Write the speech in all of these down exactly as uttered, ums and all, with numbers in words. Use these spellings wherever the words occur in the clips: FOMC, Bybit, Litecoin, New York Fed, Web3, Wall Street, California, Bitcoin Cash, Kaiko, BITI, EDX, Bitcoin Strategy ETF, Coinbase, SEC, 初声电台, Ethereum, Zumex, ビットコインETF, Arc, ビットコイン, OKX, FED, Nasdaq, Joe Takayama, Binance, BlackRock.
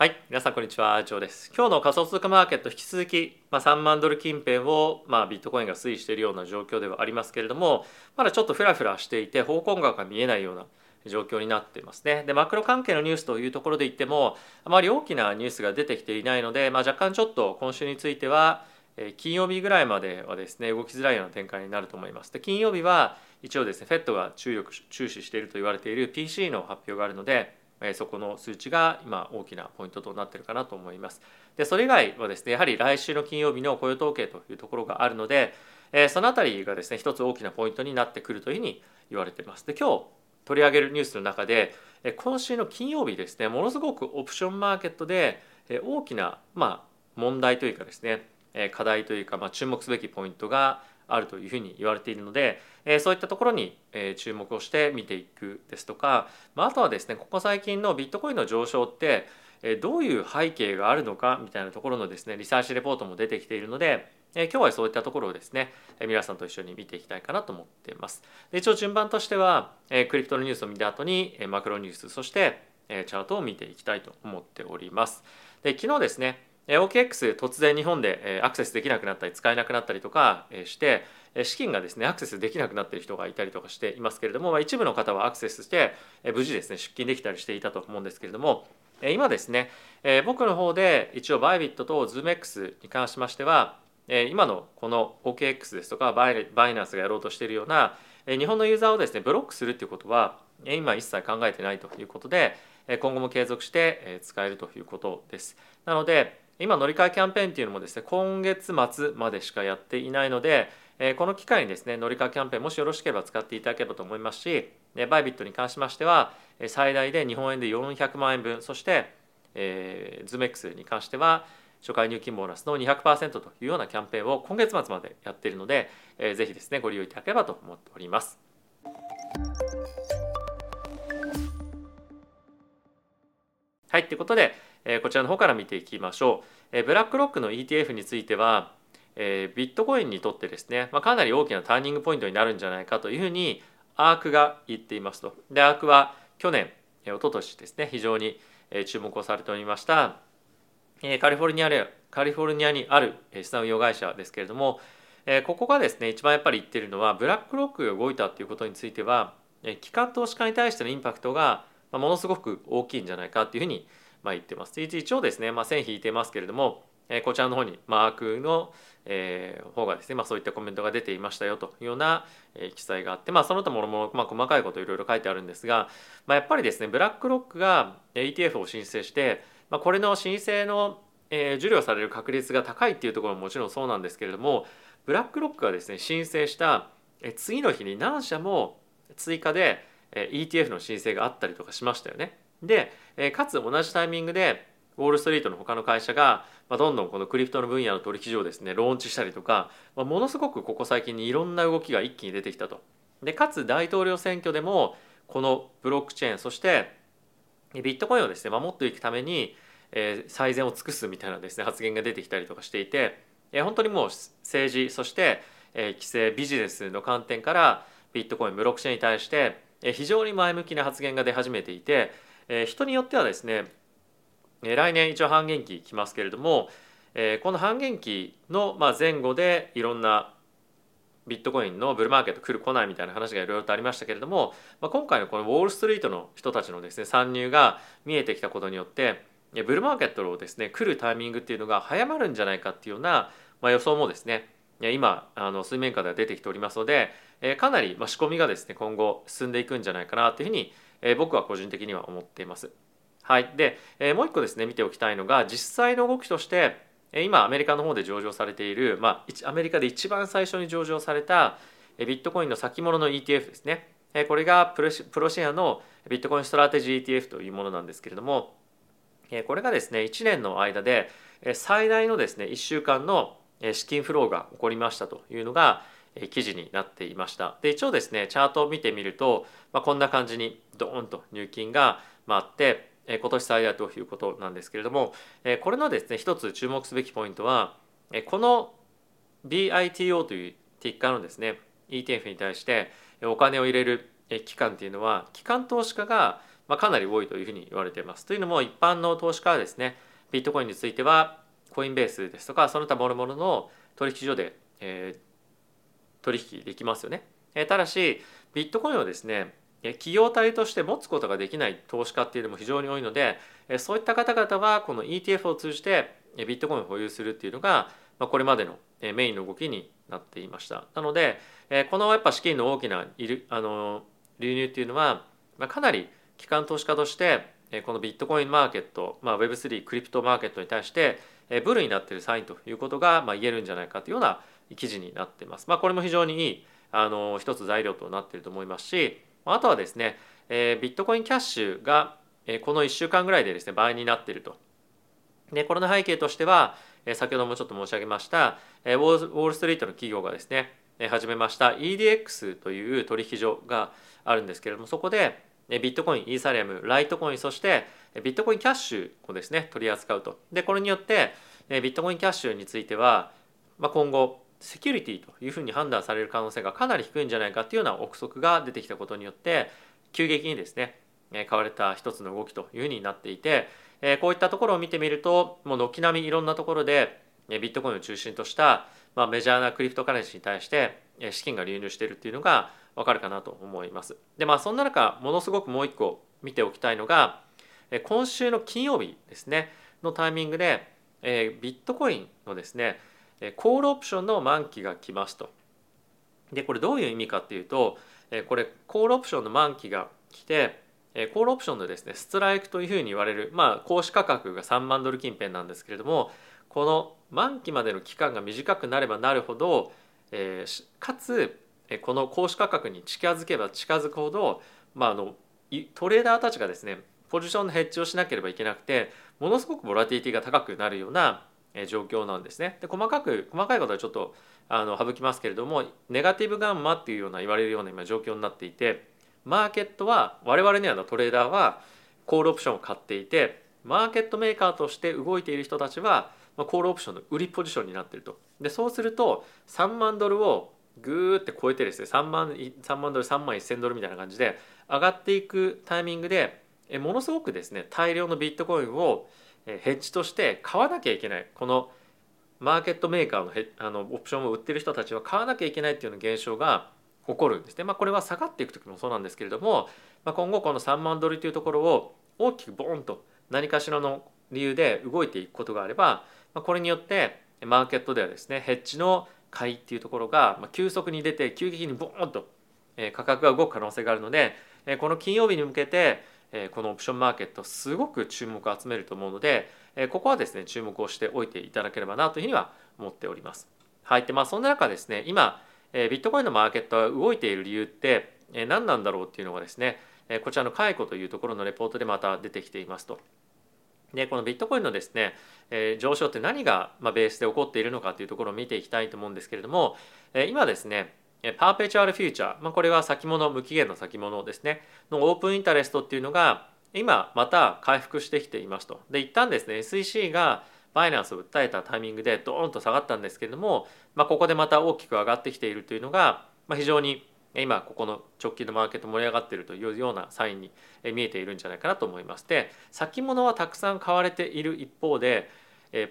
はい、皆さんこんにちは、ジョーです。今日の仮想通貨マーケット、引き続き、まあ、さんまんドル近辺を、まあ、ビットコインが推移しているような状況ではありますけれども、まだちょっとフラフラしていて方向感が見えないような状況になっていますね。で、マクロ関係のニュースというところで言っても、あまり大きなニュースが出てきていないので、まあ、若干ちょっと今週については金曜日ぐらいまではですね、動きづらいような展開になると思います。で、金曜日は一応ですね、エフイーディー が注力注視していると言われている ピーシー の発表があるので、そこの数値が今大きなポイントとなっているかなと思います。で、それ以外はですね、やはり来週の金曜日の雇用統計というところがあるので、そのあたりがですね、一つ大きなポイントになってくるというふうに言われています。で、今日取り上げるニュースの中で、今週の金曜日ですね、ものすごくオプションマーケットで大きなまあ問題というかですね、課題というかまあ注目すべきポイントがあるというふうに言われているので、そういったところに注目をして見ていくですとか、あとはですね、ここ最近のビットコインの上昇ってどういう背景があるのかみたいなところのですね、リサーチレポートも出てきているので、今日はそういったところをですね、皆さんと一緒に見ていきたいかなと思っています。一応順番としてはクリプトのニュースを見た後にマクロニュース、そしてチャートを見ていきたいと思っております。で、昨日ですね、オーケーエックス 突然日本でアクセスできなくなったり使えなくなったりとかして資金がですねアクセスできなくなっている人がいたりとかしていますけれども、一部の方はアクセスして無事ですね出金できたりしていたと思うんですけれども、今ですね僕の方で一応バイビットと Zumex に関しましては、今のこの オーケーエックス ですとかバイナンスがやろうとしているような日本のユーザーをですねブロックするということは今一切考えてないということで、今後も継続して使えるということです。なので今乗り換えキャンペーンっていうのもですね、今月末までしかやっていないので、この機会にですね、乗り換えキャンペーンもしよろしければ使っていただければと思いますし、バイビットに関しましては、最大で日本円でよんひゃくまんえんぶん、そして、えー、ズメックスに関しては、初回入金ボーナスの にひゃくパーセント というようなキャンペーンを今月末までやっているので、えー、ぜひですね、ご利用いただければと思っております。はい、ということで、こちらの方から見ていきましょう。ブラックロックの イーティーエフ についてはビットコインにとってですね、かなり大きなターニングポイントになるんじゃないかというふうにアークが言っていますと。で、アークは去年一昨年ですね、非常に注目をされておりましたカリフォルニアでカリフォルニアにある資産運用会社ですけれども、ここがですね一番やっぱり言っているのは、ブラックロックが動いたということについては機関投資家に対してのインパクトがものすごく大きいんじゃないかというふうにまあ、言ってます。一応ですね、まあ、線引いてますけれども、こちらの方にマークの方がですね、まあ、そういったコメントが出ていましたよというような記載があって、まあ、その他もろもろ細かいこといろいろ書いてあるんですが、まあ、やっぱりですねブラックロックが イーティーエフ を申請して、まあ、これの申請の受領される確率が高いっていうところももちろんそうなんですけれども、ブラックロックがですね申請した次の日に何社も追加で イーティーエフ の申請があったりとかしましたよね。でかつ同じタイミングでウォールストリートの他の会社がどんどんこのクリプトの分野の取引所をですねローンチしたりとか、ものすごくここ最近にいろんな動きが一気に出てきたと。でかつ大統領選挙でもこのブロックチェーン、そしてビットコインをですね守っていくために最善を尽くすみたいなですね発言が出てきたりとかしていて、本当にもう政治、そして規制、ビジネスの観点からビットコイン、ブロックチェーンに対して非常に前向きな発言が出始めていて、人によってはですね、来年一応半減期来ますけれども、この半減期の前後でいろんなビットコインのブルーマーケット来る来ないみたいな話がいろいろとありましたけれども、今回のこのウォールストリートの人たちのですね参入が見えてきたことによってブルーマーケットをですね来るタイミングっていうのが早まるんじゃないかっていうような予想もですね今あの水面下では出てきておりますので、かなり仕込みがですね今後進んでいくんじゃないかなというふうに僕は個人的には思っています。はい、でもう一個ですね見ておきたいのが、実際の動きとして今アメリカの方で上場されている、まあ、アメリカで一番最初に上場されたビットコインの先物の イーティーエフ ですね、これがプロシ、プロシェアのビットコインストラテジー イーティーエフ というものなんですけれども、これがですねいちねんの間で最大のですねいっしゅうかんの資金フローが起こりましたというのが記事になっていました。で一応ですねチャートを見てみると、まあ、こんな感じにドーンと入金があって今年最大ということなんですけれども、これのですね一つ注目すべきポイントは、この ビーアイティーオー というティッカーのですね イーティーエフ に対してお金を入れる期間というのは、機関投資家がまあ、かなり多いというふうに言われています。というのも一般の投資家はですね、ビットコインについてはコインベースですとかその他諸々の取引所で、えー、取引できますよね。えー、ただしビットコインをですね企業体として持つことができない投資家っていうのも非常に多いので、そういった方々はこの イーティーエフ を通じてビットコインを保有するっていうのがこれまでのメインの動きになっていました。なのでこのやっぱ資金の大きなあの流入っていうのはかなり機関投資家としてこのビットコインマーケット、まあ、ウェブスリー クリプトマーケットに対してブルになっているサインということが言えるんじゃないかというような記事になっています。まあ、これも非常にいいあの一つ材料となっていると思いますし、あとはですね、えー、ビットコインキャッシュが、えー、このいっしゅうかんぐらいでですね倍になっていると。で、これの背景としては、えー、先ほどもちょっと申し上げました、えー、ウォールストリートの企業がですね、えー、始めました イーディーエックス という取引所があるんですけれども、そこで、えー、ビットコイン、イーサリアム、ライトコイン、そして、えー、ビットコインキャッシュをですね取り扱うと。で、これによって、えー、ビットコインキャッシュについては、まあ、今後セキュリティというふうに判断される可能性がかなり低いんじゃないかというような憶測が出てきたことによって急激にですね買われた一つの動きというふうになっていて、こういったところを見てみるともう軒並みいろんなところでビットコインを中心としたメジャーなクリプトカレンシーに対して資金が流入しているというのが分かるかなと思います。で、まあそんな中ものすごくもう一個見ておきたいのが今週の金曜日ですねのタイミングでビットコインのですねコールオプションの満期が来ますと。で、これどういう意味かっていうと、これコールオプションの満期が来て、コールオプションのですねストライクというふうに言われる、まあ行使価格がさんまんドル近辺なんですけれども、この満期までの期間が短くなればなるほど、えー、かつこの行使価格に近づけば近づくほど、まああのトレーダーたちがですねポジションのヘッジをしなければいけなくて、ものすごくボラティリティが高くなるような状況なんですね。で、細かく細かいことはちょっとあの省きますけれども、ネガティブガンマっていうような言われるような今状況になっていて、マーケットは我々にはトレーダーはコールオプションを買っていて、マーケットメーカーとして動いている人たちはコールオプションの売りポジションになっていると。で、そうするとさんまんドルをぐーって超えてですねさんまんドルさんまんせんドルみたいな感じで上がっていくタイミングでものすごくですね大量のビットコインをヘッジとして買わなきゃいけない、このマーケットメーカーのヘあのオプションを売ってる人たちは買わなきゃいけないっていうような現象が起こるんですね。まあ、これは下がっていく時もそうなんですけれども、まあ、今後このさんまんドルというところを大きくボーンと何かしらの理由で動いていくことがあれば、まあ、これによってマーケットではですねヘッジの買いっていうところが急速に出て急激にボーンと価格が動く可能性があるので、この金曜日に向けてこのオプションマーケットすごく注目を集めると思うので、ここはですね注目をしておいていただければなというふうには思っております。はい。で、まあそんな中ですね今ビットコインのマーケットが動いている理由って何なんだろうっていうのがですねこちらのカイコというところのレポートでまた出てきていますと。で、このビットコインのですね上昇って何がベースで起こっているのかというところを見ていきたいと思うんですけれども、今ですねパーペチュアルフューチャー、まあ、これは先物、無期限の先物ですねのオープンインタレストっていうのが今また回復してきていますと。で、一旦ですね エスイーシー がバイナンスを訴えたタイミングでドーンと下がったんですけれども、まあ、ここでまた大きく上がってきているというのが、まあ、非常に今ここの直近のマーケット盛り上がっているというようなサインに見えているんじゃないかなと思います。で、先物はたくさん買われている一方で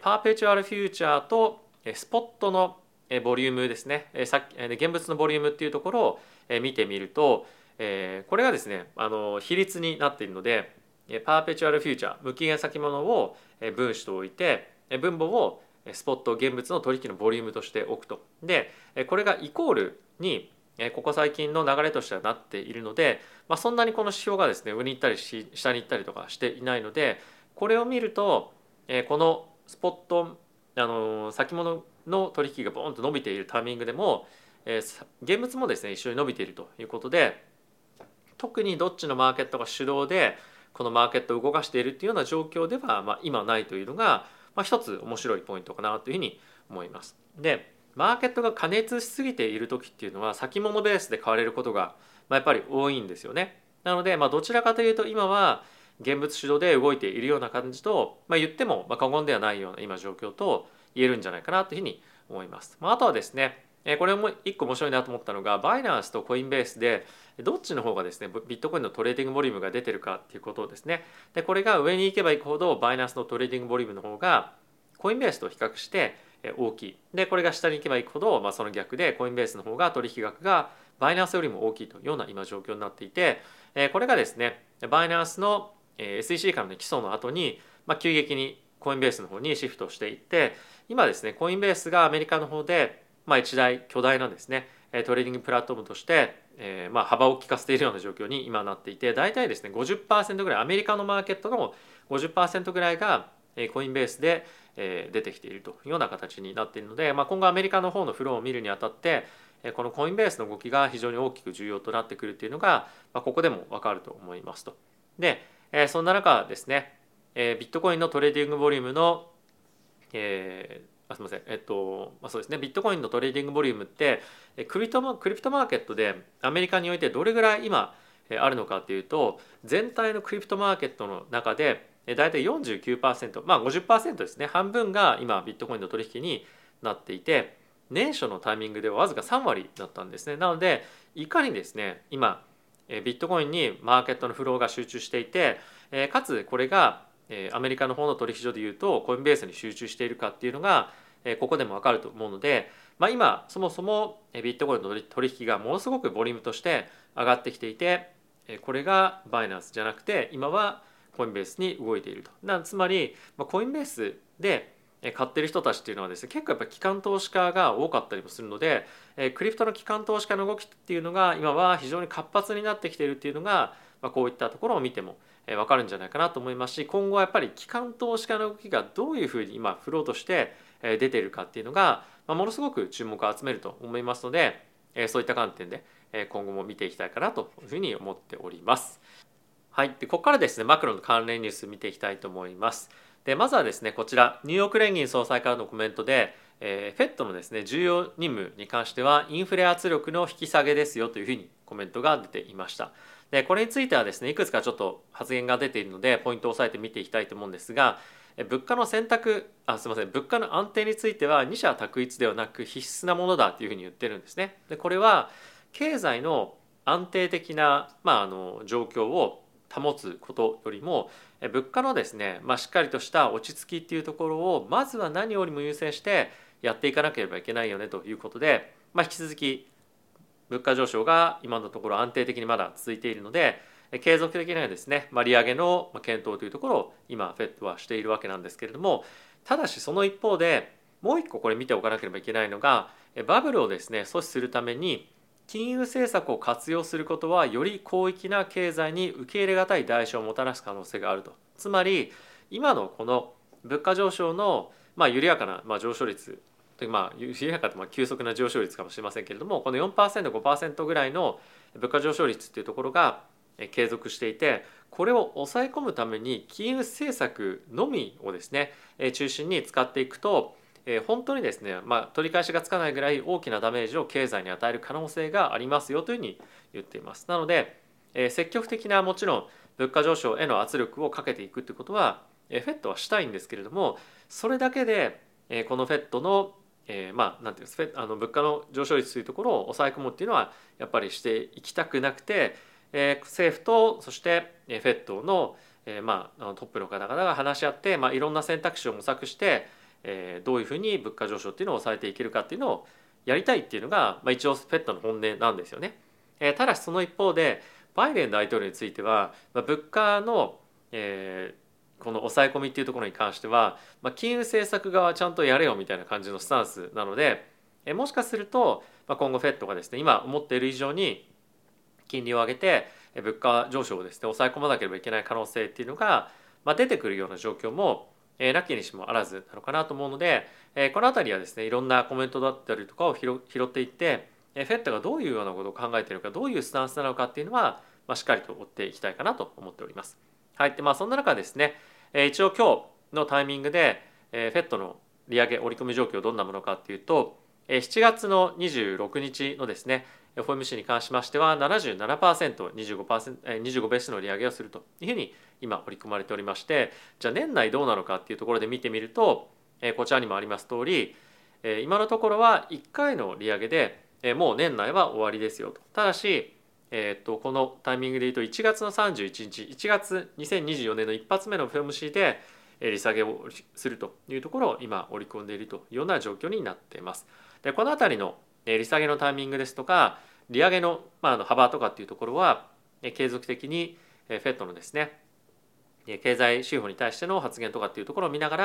パーペチュアルフューチャーとスポットのボリュームですね、現物のボリュームっていうところを見てみると、これがですねあの比率になっているので、パーペチュアルフューチャー無期限先物を分子と置いて分母をスポット現物の取引のボリュームとして置くと。で、これがイコールにここ最近の流れとしてはなっているので、まあ、そんなにこの指標がですね上に行ったり下に行ったりとかしていないので、これを見るとこのスポットあの先物の取引がボーンと伸びているタイミングでも、えー、現物もですね一緒に伸びているということで、特にどっちのマーケットが主導でこのマーケットを動かしているというような状況では、まあ、今ないというのが、まあ、一つ面白いポイントかなというふうに思います。で、マーケットが過熱しすぎている時っていうのは先物ベースで買われることが、まあ、やっぱり多いんですよね。なので、まあ、どちらかというと今は現物主導で動いているような感じと、まあ、言っても過言ではないような今状況と言えるんじゃないかなというふうに思います。まあ、あとはですねこれも一個面白いなと思ったのが、バイナンスとコインベースでどっちの方がですねビットコインのトレーディングボリュームが出てるかっていうことですね。でこれが上に行けば行くほどバイナンスのトレーディングボリュームの方がコインベースと比較して大きい。でこれが下に行けば行くほど、まあ、その逆でコインベースの方が取引額がバイナンスよりも大きいというような今状況になっていて、これがですねバイナンスの エスイーシー からの起訴の後に、まあ、急激にコインベースの方にシフトしていって、今ですねコインベースがアメリカの方でまあ、一大巨大なですねトレーディングプラットフォームとして、えー、まあ幅を利かせているような状況に今なっていて、大体ですね ごじゅっパーセント ぐらいアメリカのマーケットの ごじゅっパーセント ぐらいがコインベースで出てきているというような形になっているので、まあ、今後アメリカの方のフローを見るにあたってこのコインベースの動きが非常に大きく重要となってくるというのが、まあ、ここでも分かると思いますと。でそんな中ですねビットコインのトレーディングボリュームの、えーすみません、えっとまあ、そうですねビットコインのトレーディングボリュームってクリプト、クリプトマーケットでアメリカにおいてどれぐらい今あるのかっていうと、全体のクリプトマーケットの中で大体 よんじゅうきゅうパーセント、まあ ごじゅっパーセント ですね、半分が今ビットコインの取引になっていて、年初のタイミングではわずかさんわりだったんですね。なのでいかにですね今ビットコインにマーケットのフローが集中していて、かつこれがアメリカの方の取引所でいうとコインベースに集中しているかっていうのがここでも分かると思うので、まあ、今そもそもビットコインの取引がものすごくボリュームとして上がってきていて、これがバイナンスじゃなくて今はコインベースに動いていると。なつまりコインベースで買ってる人たちっていうのはですね結構やっぱ機関投資家が多かったりもするので、クリプトの機関投資家の動きっていうのが今は非常に活発になってきているっていうのが、まあ、こういったところを見ても分かるんじゃないかなと思いますし、今後はやっぱり機関投資家の動きがどういうふうに今フローとして出ているかっていうのが、まあ、ものすごく注目を集めると思いますので、そういった観点で今後も見ていきたいかなというふうに思っております。はい、でここからですねマクロの関連ニュース見ていきたいと思います。でまずはですねこちらニューヨーク連銀総裁からのコメントで、えー、エフイーディー のですね重要任務に関してはインフレ圧力の引き下げですよというふうにコメントが出ていました。でこれについてはですねいくつかちょっと発言が出ているのでポイントを押さえて見ていきたいと思うんですが、物価の選択あすみません物価の安定については二者択一ではなく必須なものだというふうに言ってるんですね。でこれは経済の安定的な、まあ、あの状況を保つことよりも物価のですね、まあ、しっかりとした落ち着きっていうところをまずは何よりも優先してやっていかなければいけないよねということで、まあ、引き続き物価上昇が今のところ安定的にまだ続いているので継続的なですね、まあ、利上げの検討というところを今 エフイーディー はしているわけなんですけれども、ただしその一方でもう一個これ見ておかなければいけないのが、バブルをですね阻止するために金融政策を活用することはより広域な経済に受け入れがたい代償をもたらす可能性があると。つまり今のこの物価上昇のまあ緩やかなまあ上昇率というまあ緩やかと急速な上昇率かもしれませんけれども、この よんパーセント、ごパーセント ぐらいの物価上昇率というところが継続していて、これを抑え込むために金融政策のみをですね中心に使っていくと本当にですね、まあ、取り返しがつかないぐらい大きなダメージを経済に与える可能性がありますよというふうに言っています。なので積極的なもちろん物価上昇への圧力をかけていくということは エフイーディー はしたいんですけれども、それだけでこの エフイーディー のえー、まあなんていうんですか、あの物価の上昇率というところを抑え込むっていうのはやっぱりしていきたくなくて、えー、政府とそしてエフイーディーの、えー、まあトップの方々が話し合って、まあ、いろんな選択肢を模索して、えー、どういうふうに物価上昇っていうのを抑えていけるかっていうのをやりたいっていうのが、まあ、一応エフイーディーの本音なんですよね。えー、ただしその一方でバイデン大統領については、まあ、物価の、えーこの抑え込みっていうところに関しては、まあ、金融政策側はちゃんとやれよみたいな感じのスタンスなので、えもしかすると、まあ、今後 エフイーディー がですね今思っている以上に金利を上げて物価上昇をですね抑え込まなければいけない可能性っていうのが、まあ、出てくるような状況も、えー、なきにしもあらずなのかなと思うので、えー、この辺りはですねいろんなコメントだったりとかを拾っていって、えー、エフイーディー がどういうようなことを考えているか、どういうスタンスなのかっていうのは、まあ、しっかりと追っていきたいかなと思っております。はい、でまあ、そんな中ですね、えー、一応今日のタイミングで、えー、エフイーディー の利上げ織り込み状況どんなものかっていうと、えー、しちがつのにじゅうろくにちのですね エフオーエムシー に関しましては ななじゅうななパーセント、25%、えー、にじゅうごベースの利上げをするというふうに今織り込まれておりまして、じゃあ年内どうなのかっていうところで見てみると、えー、こちらにもあります通り、えー、今のところはいっかいの利上げで、えー、もう年内は終わりですよと。ただし、えー、っとこのタイミングで言うといちがつのさんじゅういちにち、いちがつにせんにじゅうよねんの一発目の エフオーエムシー で利下げをするというところを今織り込んでいるというような状況になっています。でこのあたりの利下げのタイミングですとか利上げの幅とかっていうところは継続的に エフイーディー のですね経済指標に対しての発言とかっていうところを見なが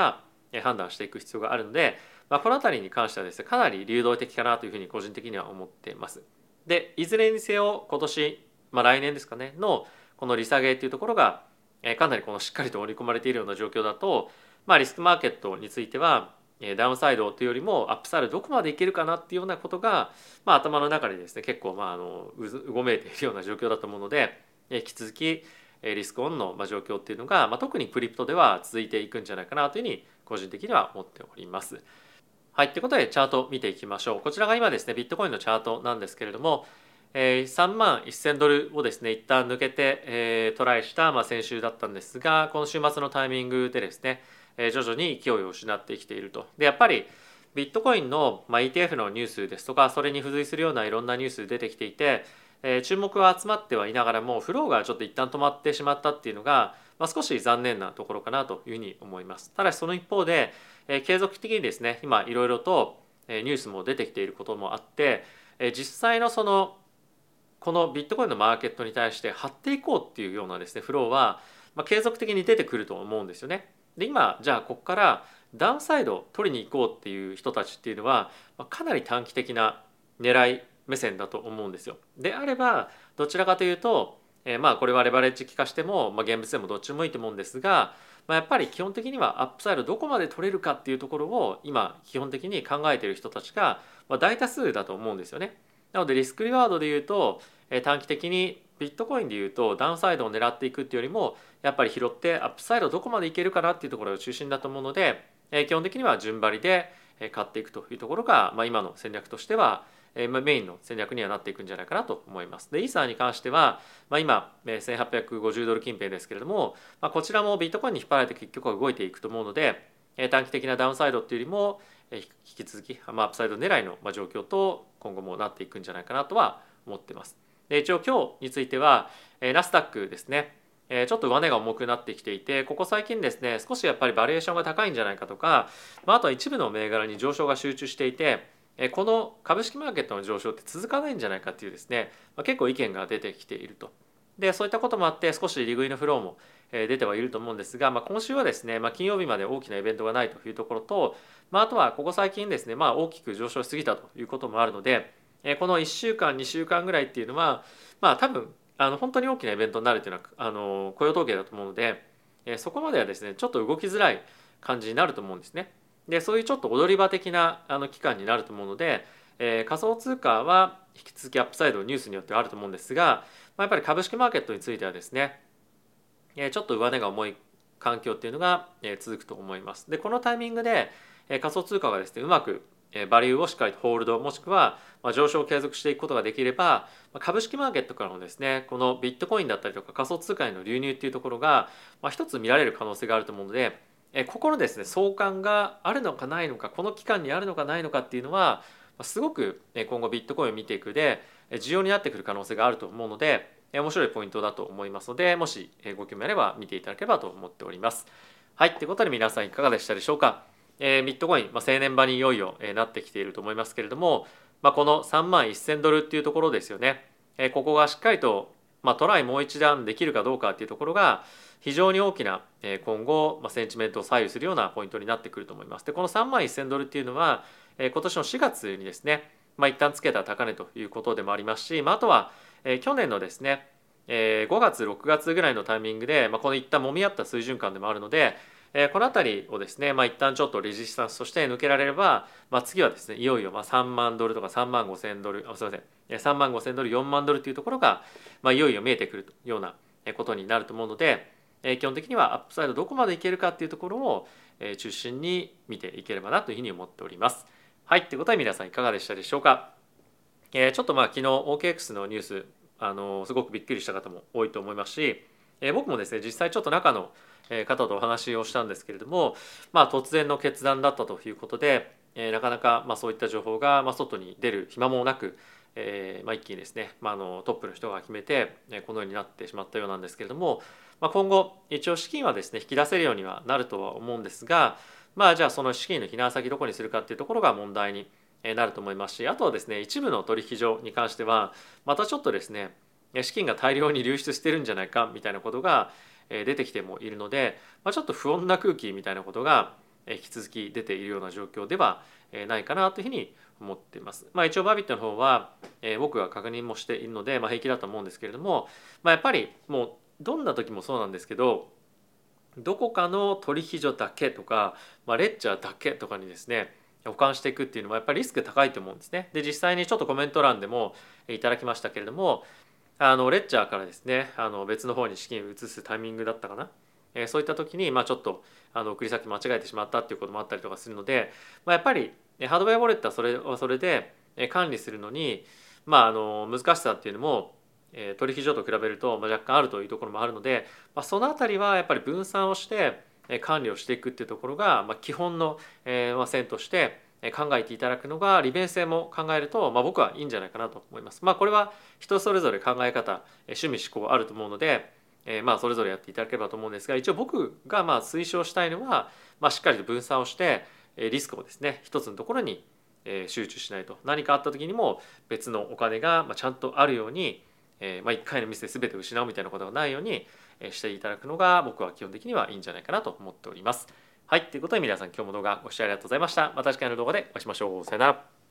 ら判断していく必要があるので、まあ、このあたりに関してはですねかなり流動的かなというふうに個人的には思っています。でいずれにせよ今年、まあ、来年ですかねのこの利下げっていうところがかなりこのしっかりと織り込まれているような状況だと、まあ、リスクマーケットについてはダウンサイドというよりもアップサイドどこまでいけるかなっていうようなことが、まあ、頭の中でですね結構まああのうごめいているような状況だと思うので、引き続きリスクオンの状況っていうのが、まあ、特にクリプトでは続いていくんじゃないかなというふうに個人的には思っております。はい、ということでチャート見ていきましょう。こちらが今ですねビットコインのチャートなんですけれどもさんまんせんドルをですね一旦抜けて、えー、トライした、まあ、先週だったんですが今週末のタイミングでですね、えー、徐々に勢いを失ってきていると。でやっぱりビットコインの、まあ、イーティーエフ のニュースですとかそれに付随するようないろんなニュース出てきていて、えー、注目は集まってはいながらもフローがちょっと一旦止まってしまったっていうのが、まあ、少し残念なところかなというふうに思います。ただしその一方で、えー、継続的にですね今いろいろとニュースも出てきていることもあって、えー、実際のそのこのビットコインのマーケットに対して張っていこうっていうようなですねフローは継続的に出てくると思うんですよね。で今じゃあここからダウンサイドを取りに行こうっていう人たちっていうのはかなり短期的な狙い目線だと思うんですよ。であればどちらかというと、えー、まあこれはレバレッジ効かしても、まあ、現物でもどっちもいいと思うんですが、まあ、やっぱり基本的にはアップサイドどこまで取れるかっていうところを今基本的に考えている人たちが大多数だと思うんですよね。なのでリスクリワードでいうと短期的にビットコインでいうとダウンサイドを狙っていくっていうよりもやっぱり拾ってアップサイドどこまでいけるかなっていうところが中心だと思うので基本的には順張りで買っていくというところが、まあ、今の戦略としてはメインの戦略にはなっていくんじゃないかなと思います。でイーサーに関しては、まあ、今せんはっぴゃくごじゅうドル近辺ですけれども、まあ、こちらもビットコインに引っ張られて結局は動いていくと思うので短期的なダウンサイドっていうよりも引き続きアップサイド狙いの状況と今後もなっていくんじゃないかなとは思ってます。で一応今日についてはナスダックですねちょっと上値が重くなってきていてここ最近ですね少しやっぱりバリエーションが高いんじゃないかとか、まあ、あとは一部の銘柄に上昇が集中していてこの株式マーケットの上昇って続かないんじゃないかっていうですね、まあ、結構意見が出てきていると。でそういったこともあって少し利食いのフローも出てはいると思うんですが、まあ、今週はですね、まあ、金曜日まで大きなイベントがないというところと、まあ、あとはここ最近ですね、まあ、大きく上昇しすぎたということもあるのでこのいっしゅうかんにしゅうかんぐらいっていうのはまあ多分あの本当に大きなイベントになるというのはあの雇用統計だと思うのでそこまではですねちょっと動きづらい感じになると思うんですね。でそういうちょっと踊り場的なあの期間になると思うので、えー、仮想通貨は引き続きアップサイドニュースによってはあると思うんですが、まあ、やっぱり株式マーケットについてはですねちょっと上値が重い環境っていうのが続くと思います。でこのタイミングで仮想通貨がですねうまくバリューをしっかりとホールドもしくは上昇を継続していくことができれば株式マーケットからのですねこのビットコインだったりとか仮想通貨への流入っていうところが一つ見られる可能性があると思うのでここのですね相関があるのかないのかこの期間にあるのかないのかっていうのはすごく今後ビットコインを見ていくで重要になってくる可能性があると思うので面白いポイントだと思いますのでもしご興味あれば見ていただければと思っております。はいということで皆さんいかがでしたでしょうか。えー、ビットコイン、まあ、青年場にいよいよ、えー、なってきていると思いますけれども、まあ、このさんまんせんドルっていうところですよね、えー、ここがしっかりと、まあ、トライもう一段できるかどうかっていうところが非常に大きな、えー、今後、まあ、センチメントを左右するようなポイントになってくると思います。でこのさんまんせんドルっていうのは、えー、今年のしがつにですね、まあ、一旦つけた高値ということでもありますし、まあ、あとは、えー、去年のですね、えー、ごがつろくがつぐらいのタイミングで、まあ、この一旦揉み合った水準感でもあるのでこのあたりをですね、まあ、一旦ちょっとレジスタンスとして抜けられれば、まあ、次はですねいよいよまあさんまんドルとかさんまんごせんドルあすいませんさんまんごせんドルよんまんドルというところが、まあ、いよいよ見えてくるようなことになると思うので基本的にはアップサイドどこまでいけるかっていうところを中心に見ていければなというふうに思っております。はいということで皆さんいかがでしたでしょうか。ちょっとまあ昨日 オーケーエックス のニュースあのすごくびっくりした方も多いと思いますし僕もですね実際ちょっと中の方とお話をしたんですけれども、まあ、突然の決断だったということでえー、なかなかまあそういった情報がまあ外に出る暇もなく、えーまあ、一気にですね、まあ、あのトップの人が決めてこのようになってしまったようなんですけれども、まあ、今後一応資金はですね引き出せるようにはなるとは思うんですが、まあ、じゃあその資金の避難先どこにするかっていうところが問題になると思いますし、あとはですね一部の取引所に関してはまたちょっとですね資金が大量に流出してるんじゃないかみたいなことが出てきてもいるので、まあ、ちょっと不穏な空気みたいなことが引き続き出ているような状況ではないかなというふうに思っています。まあ、一応バービットの方は僕が確認もしているので、まあ、平気だと思うんですけれども、まあ、やっぱりもうどんな時もそうなんですけど、どこかの取引所だけとか、まあ、レッジャーだけとかにですね保管していくっていうのはやっぱりリスク高いと思うんですね。で実際にちょっとコメント欄でもいただきましたけれども、あのレッジャーからですねあの別の方に資金を移すタイミングだったかな、えー、そういった時に、まあ、ちょっとあの送り先間違えてしまったっていうこともあったりとかするので、まあ、やっぱりハードウェアウォレットはそれはそれで管理するのに、まあ、あの難しさっていうのも取引所と比べると若干あるというところもあるので、まあ、そのあたりはやっぱり分散をして管理をしていくっていうところが、まあ、基本の線として考えていただくのが利便性も考えると、まあ、僕はいいんじゃないかなと思います。まあ、これは人それぞれ考え方趣味思考あると思うので、まあ、それぞれやっていただければと思うんですが、一応僕がまあ推奨したいのは、まあ、しっかりと分散をしてリスクをですね一つのところに集中しないと、何かあった時にも別のお金がちゃんとあるように、まあ、いっかいのミスで全て失うみたいなことがないようにしていただくのが僕は基本的にはいいんじゃないかなと思っております。はい、ということで皆さん今日も動画ご視聴ありがとうございました。また次回の動画でお会いしましょう。さよなら。